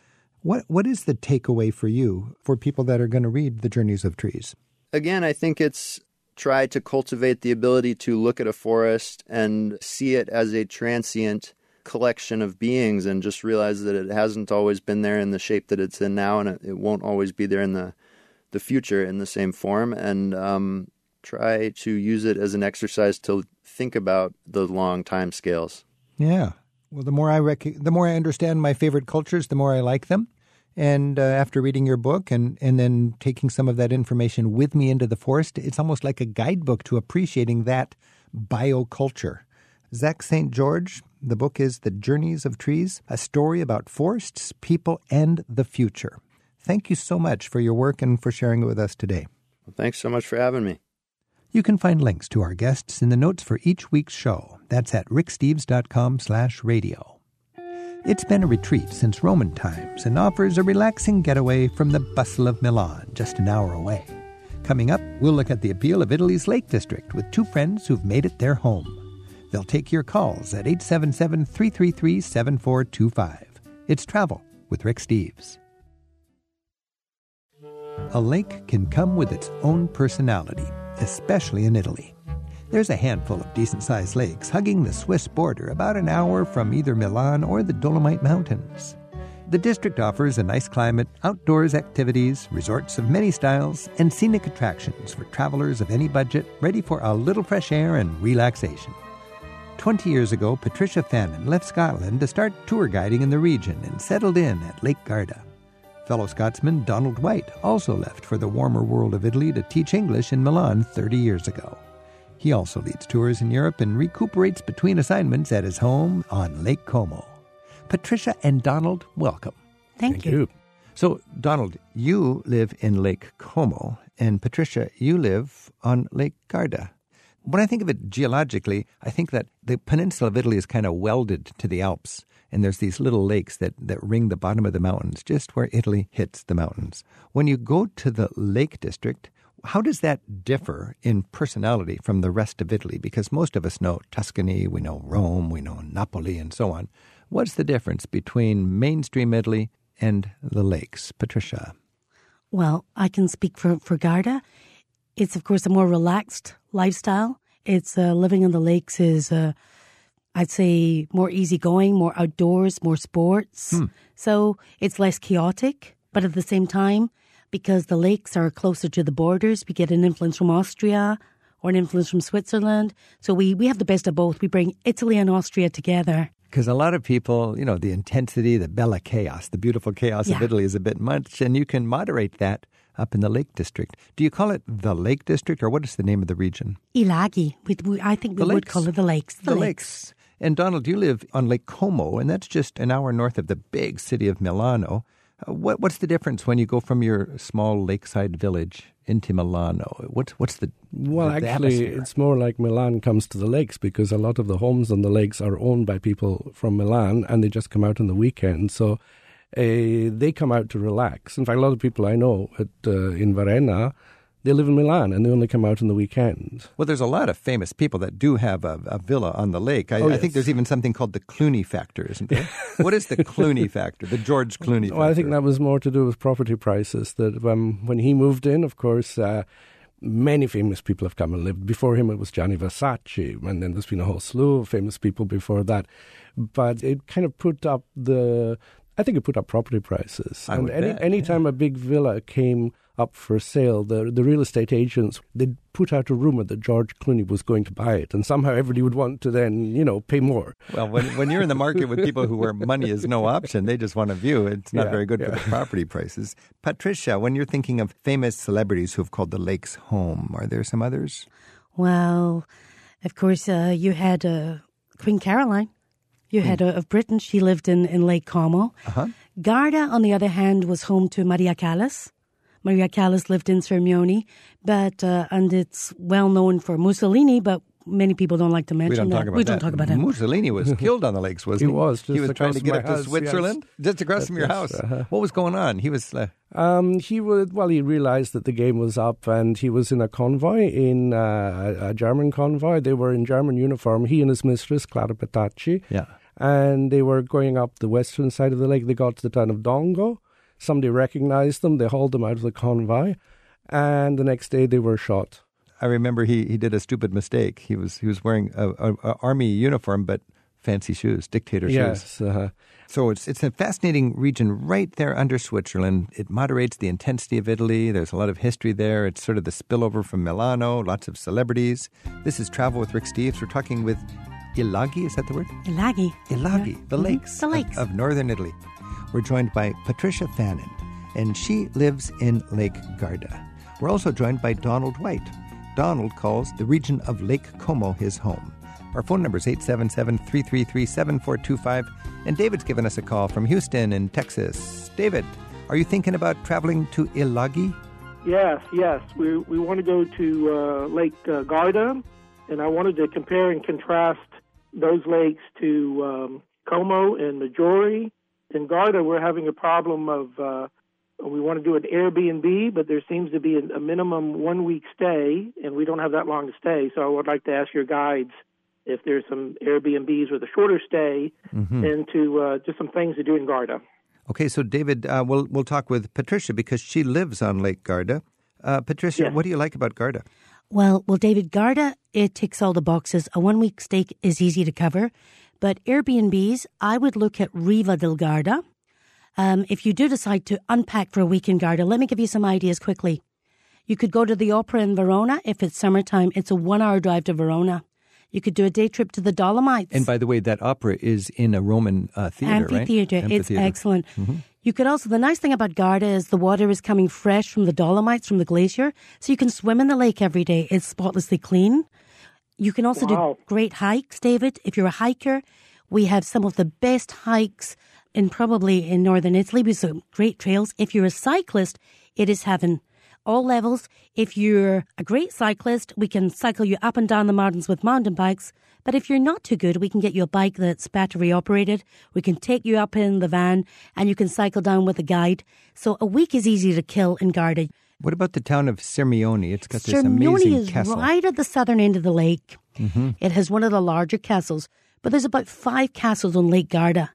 What What is the takeaway for you, for people that are going to read The Journeys of Trees? Again, I think it's try to cultivate the ability to look at a forest and see it as a transient collection of beings and just realize that it hasn't always been there in the shape that it's in now, and it, it won't always be there in the, the future in the same form. And um, try to use it as an exercise to think about the long time scales. Yeah. Well, the more I rec- the more I understand my favorite cultures, the more I like them. And uh, after reading your book and, and then taking some of that information with me into the forest, it's almost like a guidebook to appreciating that bioculture. Zach Saint George, the book is The Journeys of Trees, a story about forests, people, and the future. Thank you so much for your work and for sharing it with us today. Well, thanks so much for having me. You can find links to our guests in the notes for each week's show. That's at ricksteves.com slash radio. It's been a retreat since Roman times and offers a relaxing getaway from the bustle of Milan, just an hour away. Coming up, we'll look at the appeal of Italy's Lake District with two friends who've made it their home. They'll take your calls at eight seven seven, three three three, seven four two five. It's Travel with Rick Steves. A lake can come with its own personality, especially in Italy. There's a handful of decent-sized lakes hugging the Swiss border about an hour from either Milan or the Dolomite Mountains. The district offers a nice climate, outdoors activities, resorts of many styles, and scenic attractions for travelers of any budget ready for a little fresh air and relaxation. Twenty years ago, Patricia Fannin left Scotland to start tour guiding in the region and settled in at Lake Garda. Fellow Scotsman Donald White also left for the warmer world of Italy to teach English in Milan thirty years ago. He also leads tours in Europe and recuperates between assignments at his home on Lake Como. Patricia and Donald, welcome. Thank, Thank you. you. So, Donald, you live in Lake Como, and Patricia, you live on Lake Garda. When I think of it geologically, I think that the peninsula of Italy is kind of welded to the Alps, and there's these little lakes that, that ring the bottom of the mountains, just where Italy hits the mountains. When you go to the Lake District, how does that differ in personality from the rest of Italy? Because most of us know Tuscany, we know Rome, we know Napoli, and so on. What's the difference between mainstream Italy and the lakes? Patricia. Well, I can speak for, for Garda. It's, of course, a more relaxed lifestyle. It's uh, living on the lakes is, uh, I'd say, more easygoing, more outdoors, more sports. Hmm. So it's less chaotic, but at the same time, because the lakes are closer to the borders, we get an influence from Austria or an influence from Switzerland. So we, we have the best of both. We bring Italy and Austria together. Because a lot of people, you know, the intensity, the bella chaos, the beautiful chaos yeah. of Italy is a bit much, and you can moderate that up in the Lake District. Do you call it the Lake District, or what is the name of the region? I Laghi. We, we, I think we the would lakes. call it the lakes. The, the lakes. lakes. And Donald, you live on Lake Como, and that's just an hour north of the big city of Milano. Uh, what, what's the difference when you go from your small lakeside village into Milano? What's what's the well? The actually, atmosphere? It's more like Milan comes to the lakes, because a lot of the homes on the lakes are owned by people from Milan, and they just come out on the weekend. So uh, they come out to relax. In fact, a lot of people I know at uh, in Varenna, they live in Milan, and they only come out on the weekend. Well, there's a lot of famous people that do have a, a villa on the lake. I, oh, yes. I think there's even something called the Clooney factor, isn't there? What is the Clooney factor, the George Clooney factor? Well, I think that was more to do with property prices. That um, when he moved in, of course, uh, many famous people have come and lived. Before him, it was Gianni Versace, and then there's been a whole slew of famous people before that. But it kind of put up the... I think it put up property prices. I and any bet, any yeah. time a big villa came up for sale, the the real estate agents, they'd put out a rumor that George Clooney was going to buy it, and somehow everybody would want to then, you know, pay more. Well, when when you're in the market with people who where money is no option, they just want a view. It's not yeah, very good yeah. for the property prices. Patricia, when you're thinking of famous celebrities who have called the lakes home, are there some others? Well, of course, uh, you had uh, Queen Caroline. You had a, of Britain. She lived in, in Lake Como. Uh-huh. Garda, on the other hand, was home to Maria Callas. Maria Callas lived in Sirmione, but uh, and it's well known for Mussolini, but many people don't like to mention. We don't that. talk about we that. We don't talk about that. Mussolini was killed on the lakes, wasn't he? He was. Just he was trying to get up house, to Switzerland, yes. just across that from your house. Uh-huh. What was going on? He was... Uh, um, he would, well, he realized that the game was up, and he was in a convoy, in uh, a German convoy. They were in German uniform, he and his mistress, Clara Petacci. Yeah. And they were going up the western side of the lake. They got to the town of Dongo. Somebody recognized them. They hauled them out of the convoy. And the next day they were shot. I remember he, he did a stupid mistake. He was he was wearing a, a, a army uniform, but fancy shoes, dictator yes, shoes. Yes. Uh-huh. So it's it's a fascinating region right there under Switzerland. It moderates the intensity of Italy. There's a lot of history there. It's sort of the spillover from Milano, lots of celebrities. This is Travel with Rick Steves. We're talking with Ilaghi, is that the word? Ilaghi. Ilaghi, yeah. the, mm-hmm. lakes the lakes of, of northern Italy. We're joined by Patricia Fannin, and she lives in Lake Garda. We're also joined by Donald White. Donald calls the region of Lake Como his home. Our phone number is eight seven seven, three three three, seven four two five, and David's given us a call from Houston in Texas. David, are you thinking about traveling to Ilaghi? Yes, yes. We we want to go to uh, Lake uh, Garda, and I wanted to compare and contrast those lakes to um, Como and Maggiore. In Garda, we're having a problem of uh, we want to do an Airbnb, but there seems to be a minimum one-week stay, and we don't have that long to stay. So I would like to ask your guides if there's some Airbnbs with a shorter stay mm-hmm. and to uh, just some things to do in Garda. Okay, so David, uh, we'll we'll talk with Patricia because she lives on Lake Garda. Uh, Patricia, yes. What do you like about Garda? Well, well, David, Garda, it ticks all the boxes. A one-week stay is easy to cover. But Airbnbs, I would look at Riva del Garda. Um, if you do decide to unpack for a week in Garda, let me give you some ideas quickly. You could go to the opera in Verona. If it's summertime, it's a one-hour drive to Verona. You could do a day trip to the Dolomites. And by the way, that opera is in a Roman uh, theater, Amphitheater. Right? Amphitheater. It's excellent. Mm-hmm. You could also, the nice thing about Garda is the water is coming fresh from the Dolomites, from the glacier, so you can swim in the lake every day. It's spotlessly clean. You can also wow. do great hikes, David. If you're a hiker, we have some of the best hikes in probably in northern Italy. We have some great trails. If you're a cyclist, it is heaven. All levels. If you're a great cyclist, we can cycle you up and down the mountains with mountain bikes. But if you're not too good, we can get you a bike that's battery operated. We can take you up in the van and you can cycle down with a guide. So a week is easy to kill in Garda. What about the town of Sirmione? It's got this amazing castle. Sirmione is right at the southern end of the lake. Mm-hmm. It has one of the larger castles, but there's about five castles on Lake Garda.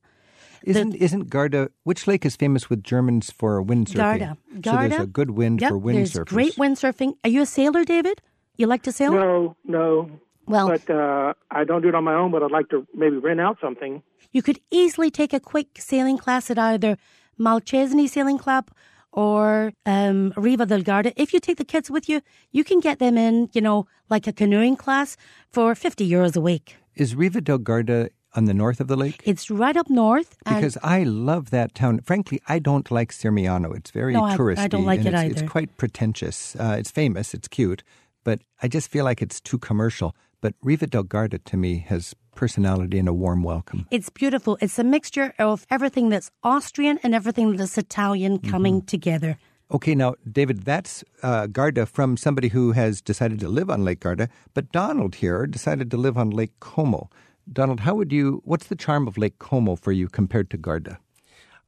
Isn't the, isn't Garda, which lake is famous with Germans for windsurfing? Garda. Garda. So there's a good wind yep, for windsurfers. There's great windsurfing. Are you a sailor, David? You like to sail? No, no. Well, but uh, I don't do it on my own, but I'd like to maybe rent out something. You could easily take a quick sailing class at either Malcesine Sailing Club or um, Riva del Garda. If you take the kids with you, you can get them in, you know, like a canoeing class for fifty euros a week. Is Riva del Garda on the north of the lake? It's right up north. Because I love that town. Frankly, I don't like Sirmione. It's very no, touristy. I, I don't like it it's, either. It's quite pretentious. Uh, it's famous. It's cute. But I just feel like it's too commercial. But Riva del Garda, to me, has personality and a warm welcome. It's beautiful. It's a mixture of everything that's Austrian and everything that's Italian coming mm-hmm. together. Okay, now, David, that's uh, Garda from somebody who has decided to live on Lake Garda. But Donald here decided to live on Lake Como. Donald, how would you? What's the charm of Lake Como for you compared to Garda?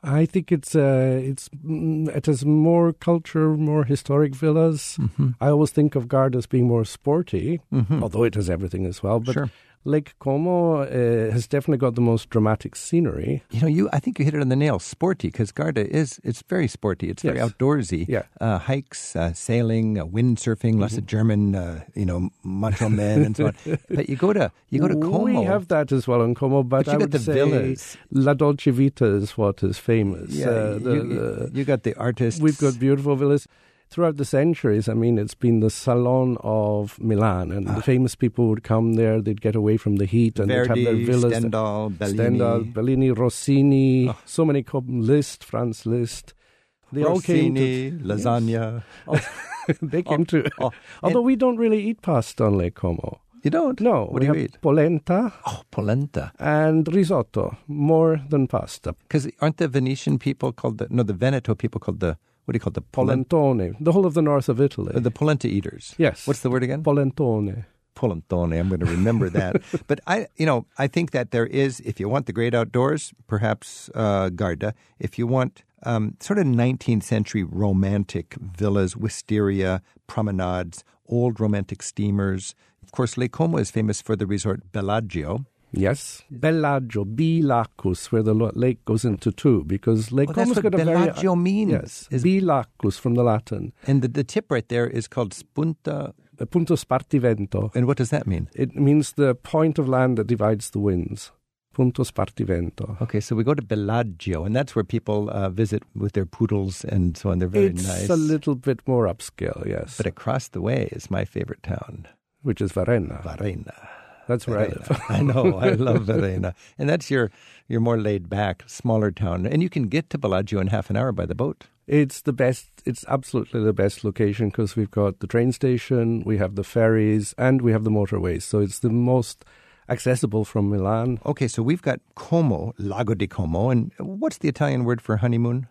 I think it's uh, it's it has more culture, more historic villas. Mm-hmm. I always think of Garda as being more sporty, mm-hmm. although it has everything as well. But sure. Lake Como uh, has definitely got the most dramatic scenery. You know, you I think you hit it on the nail, sporty, because Garda is, it's very sporty. It's yes. very outdoorsy. Yeah. Uh, hikes, uh, sailing, uh, windsurfing, mm-hmm. lots of German, uh, you know, macho men and so on. But you go to you go to Como. We have that as well in Como, but, but you I got would the say villas. La Dolce Vita is what is famous. Yeah, uh, the, you, you, you got the artists. We've got beautiful villas. Throughout the centuries, I mean, it's been the Salon of Milan, and ah. the famous people would come there. They'd get away from the heat, and Verdi, they'd have their villas. Stendhal, Bellini, Stendhal, Bellini, Rossini, oh. so many, Liszt, Franz Liszt. They Rossini, all came to lasagna. Yes. Oh, they came oh, to. Oh. Although and, we don't really eat pasta on Lake Como. You don't? No. What do you eat? Polenta. Oh, polenta. And risotto, more than pasta. Because aren't the Venetian people called the? No, the Veneto people called the. What do you call it? The polentone? The whole of the north of Italy. Uh, the polenta eaters. Yes. What's the word again? Polentone. Colantone. I'm going to remember that. But I, you know, I think that there is, if you want the great outdoors, perhaps uh, Garda. If you want um, sort of nineteenth century romantic villas, wisteria, promenades, old romantic steamers. Of course, Lake Como is famous for the resort Bellagio. Yes, Bellagio, Bilacus, where the lake goes into two, because Lake oh, Como's got a Bellagio very... Bellagio means. Yes, is Bilacus from the Latin. And the, the tip right there is called Spunta... Uh, Punto Spartivento. And what does that mean? It means the point of land that divides the winds. Punto Spartivento. Okay, so we go to Bellagio, and that's where people uh, visit with their poodles and so on. They're very it's nice. It's a little bit more upscale, yes. But across the way is my favorite town. Which is Varenna. Varenna. That's where Varenna. I live. I know. I love Varenna. And that's your, your more laid-back, smaller town. And you can get to Bellagio in half an hour by the boat. It's the best. It's absolutely the best location because we've got the train station, we have the ferries, and we have the motorways. So it's the most accessible from Milan. Okay, so we've got Como, Lago di Como. And what's the Italian word for honeymoon?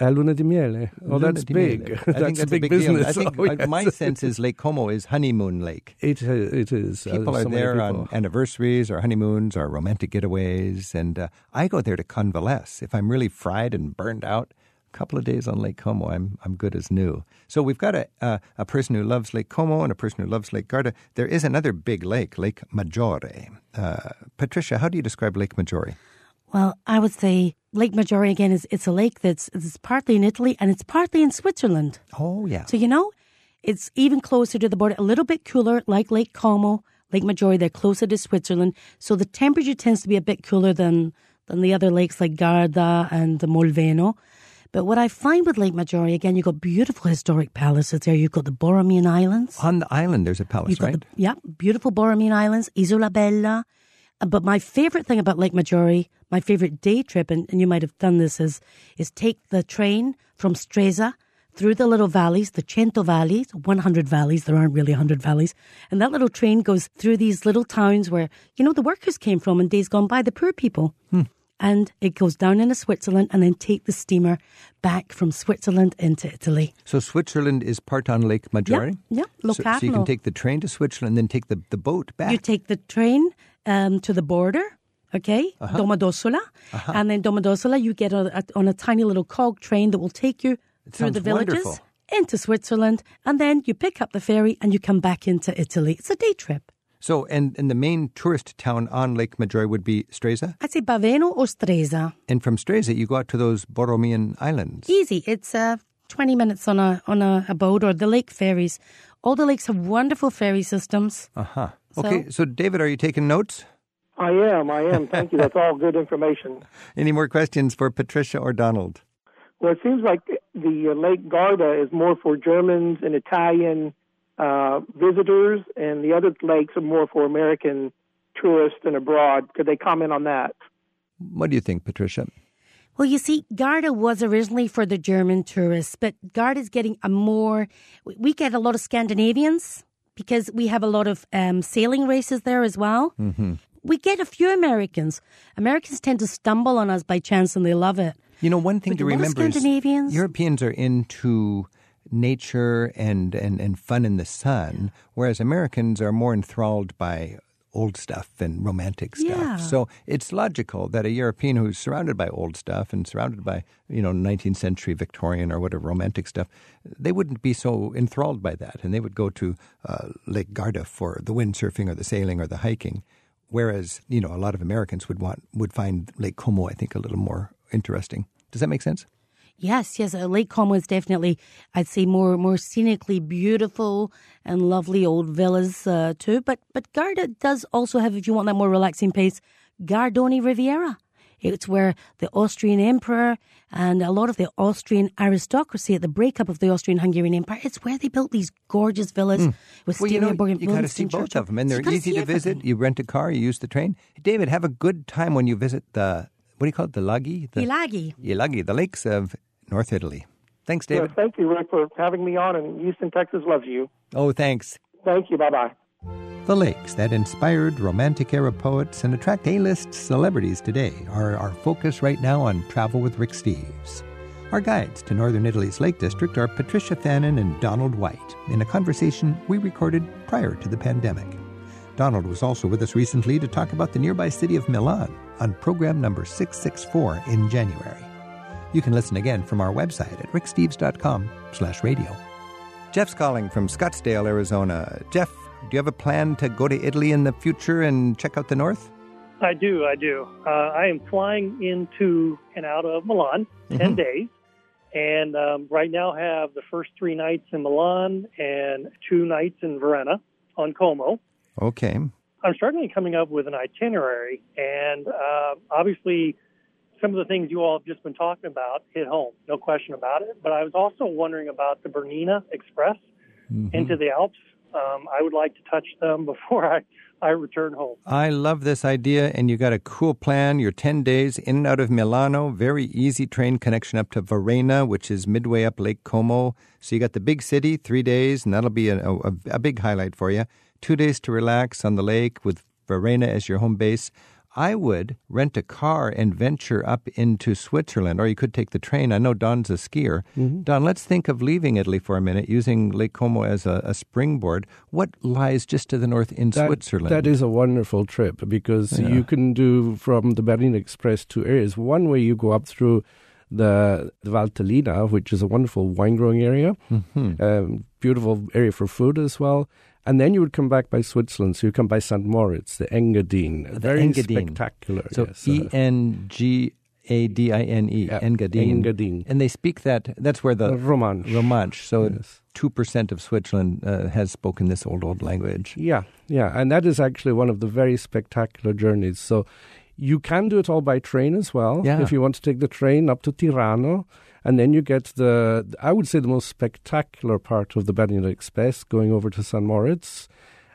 A luna di miele. Oh, that's big. I that's think that's a big, big business. I think oh, yes. My sense is Lake Como is honeymoon lake. It, uh, it is. People uh, so are there people. on anniversaries or honeymoons or romantic getaways. And uh, I go there to convalesce. If I'm really fried and burned out, a couple of days on Lake Como, I'm I'm good as new. So we've got a, uh, a person who loves Lake Como and a person who loves Lake Garda. There is another big lake, Lake Maggiore. Uh, Patricia, how do you describe Lake Maggiore? Well, I would say Lake Maggiore, again, is it's a lake that's it's partly in Italy and it's partly in Switzerland. Oh, yeah. So, you know, it's even closer to the border, a little bit cooler, like Lake Como, Lake Maggiore, they're closer to Switzerland. So the temperature tends to be a bit cooler than, than the other lakes like Garda and the Molveno. But what I find with Lake Maggiore, again, you've got beautiful historic palaces there. You've got the Borromean Islands. On the island, there's a palace, you've got right? The, yeah, beautiful Borromean Islands, Isola Bella. But my favorite thing about Lake Maggiore, my favorite day trip, and, and you might have done this, is is take the train from Stresa through the little valleys, the Cento Valleys, one hundred valleys. There aren't really one hundred valleys. And that little train goes through these little towns where, you know, the workers came from in days gone by, the poor people. Hmm. And it goes down into Switzerland and then take the steamer back from Switzerland into Italy. So Switzerland is part on Lake Maggiore? Yeah, yeah. So, so you can take the train to Switzerland and then take the, the boat back? You take the train um, to the border, okay, uh-huh. Domodossola. Uh-huh. And then Domodossola, you get on a, on a tiny little cog train that will take you it through the villages wonderful. into Switzerland. And then you pick up the ferry and you come back into Italy. It's a day trip. So, and, and the main tourist town on Lake Maggiore would be Stresa? I'd say Baveno or Stresa. And from Stresa, you go out to those Borromean Islands? Easy. It's uh, twenty minutes on a on a, a boat or the lake ferries. All the lakes have wonderful ferry systems. Uh-huh. So, okay, so David, are you taking notes? I am, I am. Thank you. That's all good information. Any more questions for Patricia or Donald? Well, it seems like the Lake Garda is more for Germans and Italian Uh, visitors, and the other lakes are more for American tourists and abroad. Could they comment on that? What do you think, Patricia? Well, you see, Garda was originally for the German tourists, but Garda is getting a more... We get a lot of Scandinavians because we have a lot of um, sailing races there as well. Mm-hmm. We get a few Americans. Americans tend to stumble on us by chance, and they love it. You know, one thing but to remember is Europeans are into... nature and, and, and fun in the sun, whereas Americans are more enthralled by old stuff and romantic stuff. Yeah. So it's logical that a European who's surrounded by old stuff and surrounded by, you know, nineteenth century Victorian or whatever romantic stuff, they wouldn't be so enthralled by that. And they would go to uh, Lake Garda for the windsurfing or the sailing or the hiking, whereas, you know, a lot of Americans would want would find Lake Como, I think, a little more interesting. Does that make sense? Yes, yes. Lake Como is definitely, I'd say, more more scenically beautiful and lovely old villas uh, too. But but Garda does also have, if you want that more relaxing pace, Gardone Riviera. It's where the Austrian emperor and a lot of the Austrian aristocracy at the breakup of the Austrian-Hungarian Empire, it's where they built these gorgeous villas mm. with well, Steenberg and Wildenstein. You've got to see both of them, and they're easy to visit. You rent a car, you use the train. David, have a good time when you visit the, what do you call it, the Laghi? The Laghi. The Laghi, the lakes of... North Italy. Thanks, David. Yes, thank you, Rick, for having me on, and Houston, Texas loves you. Oh, thanks. Thank you. Bye-bye. The lakes that inspired Romantic-era poets and attract A-list celebrities today are our focus right now on Travel with Rick Steves. Our guides to Northern Italy's Lake District are Patricia Fannin and Donald White in a conversation we recorded prior to the pandemic. Donald was also with us recently to talk about the nearby city of Milan on program number six sixty-four in January. You can listen again from our website at ricksteves.com slash radio. Jeff's calling from Scottsdale, Arizona. Jeff, do you have a plan to go to Italy in the future and check out the north? I do, I do. Uh, I am flying into and out of Milan mm-hmm. ten days. And um, right now have the first three nights in Milan and two nights in Varenna on Como. Okay. I'm certainly coming up with an itinerary. And uh, obviously, some of the things you all have just been talking about hit home, no question about it. But I was also wondering about the Bernina Express mm-hmm. into the Alps. Um, I would like to touch them before I... I return home. I love this idea, and you got a cool plan. You're ten days in and out of Milano, very easy train connection up to Varenna, which is midway up Lake Como. So you got the big city, three days, and that'll be a, a, a big highlight for you. Two days to relax on the lake with Varenna as your home base. I would rent a car and venture up into Switzerland, or you could take the train. I know Don's a skier. Mm-hmm. Don, let's think of leaving Italy for a minute, using Lake Como as a, a springboard. What lies just to the north in that, Switzerland? That is a wonderful trip because yeah. you can do from the Bernina Express two areas. One way you go up through the, the Valtellina, which is a wonderful wine-growing area, mm-hmm. um, beautiful area for food as well. And then you would come back by Switzerland, so you come by Saint Moritz, the Engadin. The Very Engadin. Spectacular. So yes. E N G A D I N E, yeah. Engadin. Engadin. And they speak that, that's where the... Uh, Romansh. Romansh. So yes. two percent of Switzerland uh, has spoken this old, old language. Yeah, yeah. And that is actually one of the very spectacular journeys. So you can do it all by train as well, yeah. if you want to take the train up to Tirano. And then you get the, I would say, the most spectacular part of the Bernina Express, going over to Saint Moritz.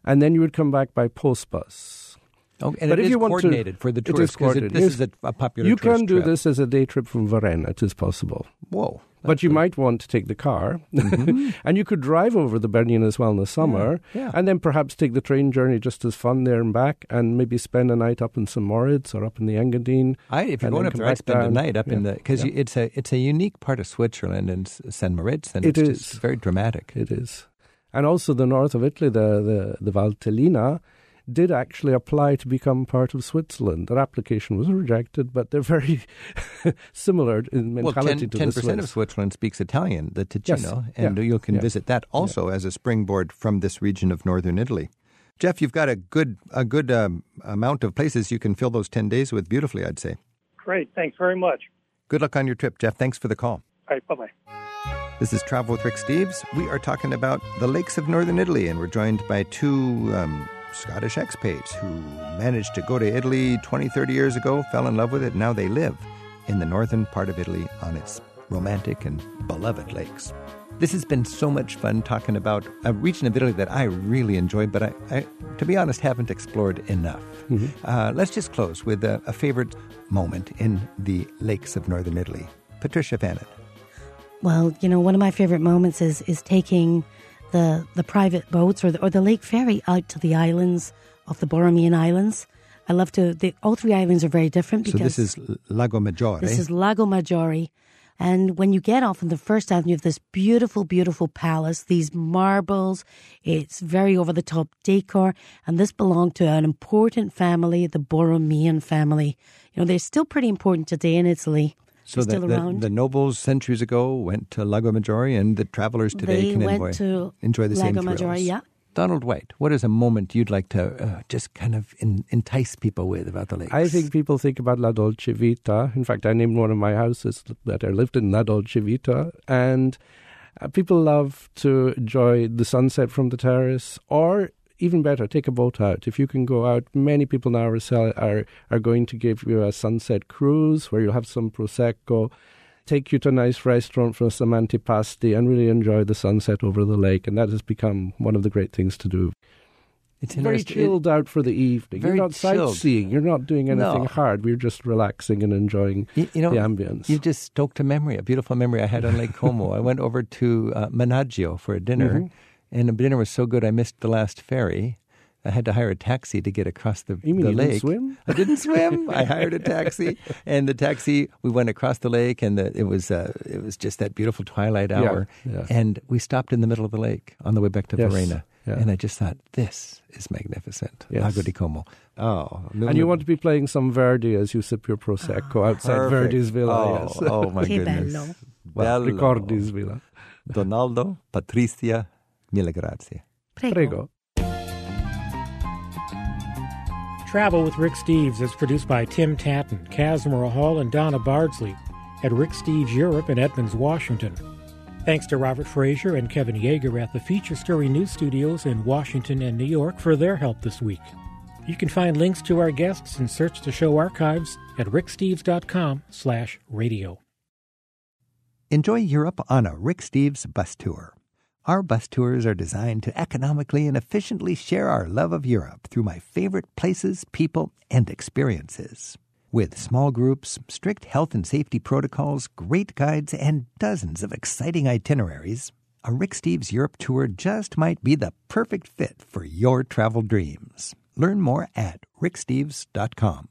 And then you would come back by post bus. Oh, and but it if is you want coordinated to, for the tourists, because this is a, a popular you tourist You can do trip. This as a day trip from Varenna. It is possible. Whoa. But you cool. might want to take the car. Mm-hmm. And you could drive over the Bernina as well in the summer. Yeah. Yeah. And then perhaps take the train journey just as fun there and back, and maybe spend a night up in Saint Moritz or up in the Engadin. I, if you're going up there, I'd spend a night up yeah. in the... Because yeah. it's a it's a unique part of Switzerland and Saint Moritz, and it it's is. Just very dramatic. It is. And also the north of Italy, the, the, the Valtellina, did actually apply to become part of Switzerland. Their application was rejected, but they're very similar in mentality well, ten, to ten percent the Swiss. ten percent of Switzerland speaks Italian, the Ticino, yes. and yeah. you can yeah. visit that also yeah. as a springboard from this region of northern Italy. Jeff, you've got a good a good um, amount of places you can fill those ten days with beautifully, I'd say. Great. Thanks very much. Good luck on your trip, Jeff. Thanks for the call. All right. Bye-bye. This is Travel with Rick Steves. We are talking about the lakes of northern Italy, and we're joined by two... Um, Scottish expats who managed to go to Italy twenty, thirty years ago, fell in love with it, and now they live in the northern part of Italy on its romantic and beloved lakes. This has been so much fun talking about a region of Italy that I really enjoyed, but I, I to be honest, haven't explored enough. Mm-hmm. Uh, let's just close with a, a favorite moment in the lakes of northern Italy. Patricia Fannin. Well, you know, one of my favorite moments is is taking... The, the private boats or the, or the lake ferry out to the islands of the Borromean Islands. I love to... The, all three islands are very different because... So this is Lago Maggiore. This is Lago Maggiore. And when you get off on the first island, you have this beautiful, beautiful palace, these marbles. It's very over-the-top decor. And this belonged to an important family, the Borromean family. You know, they're still pretty important today in Italy. So the, the, the nobles centuries ago went to Lago Maggiore, and the travelers today they can enjoy, to enjoy the Lago same thrills. Maggiore, yeah. Donald White, what is a moment you'd like to uh, just kind of in, entice people with about the lakes? I think people think about La Dolce Vita. In fact, I named one of my houses that I lived in La Dolce Vita. And uh, people love to enjoy the sunset from the terrace, or even better, take a boat out. If you can go out, many people now are, are are going to give you a sunset cruise where you'll have some Prosecco, take you to a nice restaurant for some antipasti, and really enjoy the sunset over the lake. And that has become one of the great things to do. It's very chilled out for the evening. You're not sightseeing. You're not doing anything no. hard. We're just relaxing and enjoying you, you know, the ambience. You just stoked a memory, a beautiful memory I had on Lake Como. I went over to uh, Menaggio for a dinner. Mm-hmm. And the dinner was so good, I missed the last ferry. I had to hire a taxi to get across the, you mean the you lake. You didn't swim? I didn't swim. I hired a taxi, and the taxi we went across the lake, and the, it was uh, it was just that beautiful twilight hour. Yeah, yeah. And we stopped in the middle of the lake on the way back to yes. Varenna. Yeah. And I just thought, this is magnificent. Yes. Lago di Como. Oh, no, and you no. want to be playing some Verdi as you sip your Prosecco oh, outside perfect. Verdi's villa. Oh, yes. oh my che goodness. Bello. Well, bello. Ricordi's villa. Donaldo, Patricia, mille grazie. Prego. Prego. Travel with Rick Steves is produced by Tim Tatton, Kazmira Hall, and Donna Bardsley at Rick Steves Europe in Edmonds, Washington. Thanks to Robert Fraser and Kevin Yeager at the Feature Story News Studios in Washington and New York for their help this week. You can find links to our guests and search the show archives at ricksteves.com slash radio. Enjoy Europe on a Rick Steves bus tour. Our bus tours are designed to economically and efficiently share our love of Europe through my favorite places, people, and experiences. With small groups, strict health and safety protocols, great guides, and dozens of exciting itineraries, a Rick Steves Europe tour just might be the perfect fit for your travel dreams. Learn more at rick steves dot com.